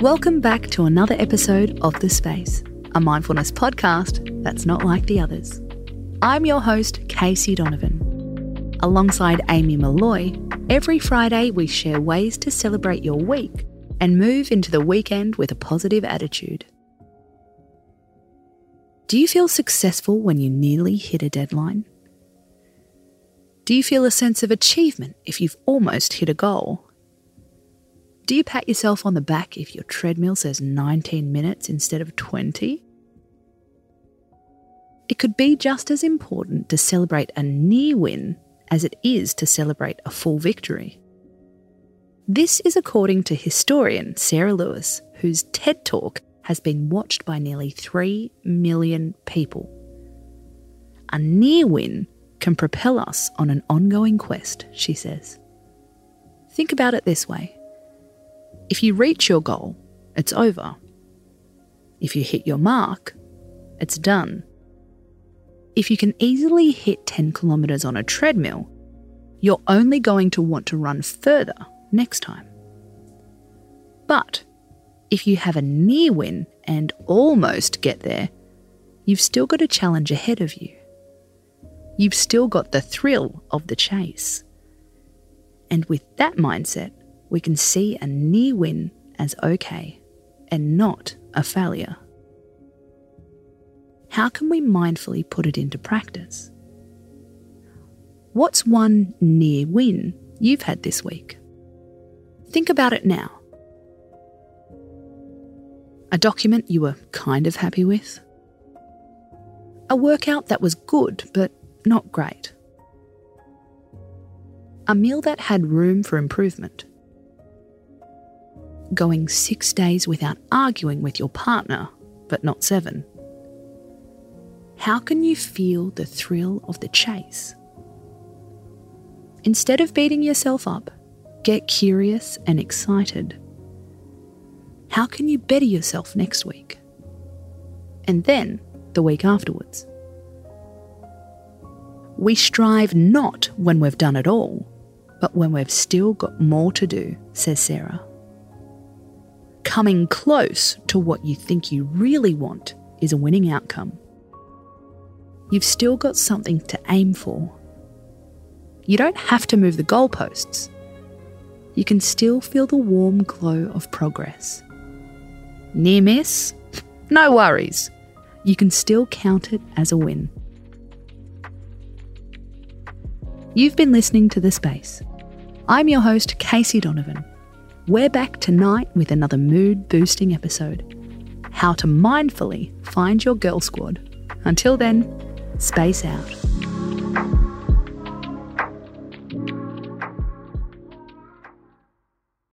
Welcome back to another episode of The Space, a mindfulness podcast that's not like the others. I'm your host, Casey Donovan. Alongside Amy Malloy, every Friday we share ways to celebrate your week and move into the weekend with a positive attitude. Do you feel successful when you nearly hit a deadline? Do you feel a sense of achievement if you've almost hit a goal? Do you pat yourself on the back if your treadmill says 19 minutes instead of 20? It could be just as important to celebrate a near win as it is to celebrate a full victory. This is according to historian Sarah Lewis, whose TED Talk has been watched by nearly 3 million people. A near win can propel us on an ongoing quest, she says. Think about it this way. If you reach your goal, it's over. If you hit your mark, it's done. If you can easily hit 10 kilometres on a treadmill, you're only going to want to run further next time. But if you have a near win and almost get there, you've still got a challenge ahead of you. You've still got the thrill of the chase. And with that mindset, we can see a near win as okay and not a failure. How can we mindfully put it into practice? What's one near win you've had this week? Think about it now. A document you were kind of happy with? A workout that was good but not great? A meal that had room for improvement? Going 6 days without arguing with your partner, but not 7. How can you feel the thrill of the chase? Instead of beating yourself up, get curious and excited. How can you better yourself next week? And then the week afterwards. We strive not when we've done it all, but when we've still got more to do, says Sarah. Coming close to what you think you really want is a winning outcome. You've still got something to aim for. You don't have to move the goalposts. You can still feel the warm glow of progress. Near miss? No worries. You can still count it as a win. You've been listening to The Space. I'm your host, Casey Donovan. We're back tonight with another mood-boosting episode. How to mindfully find your girl squad. Until then, space out.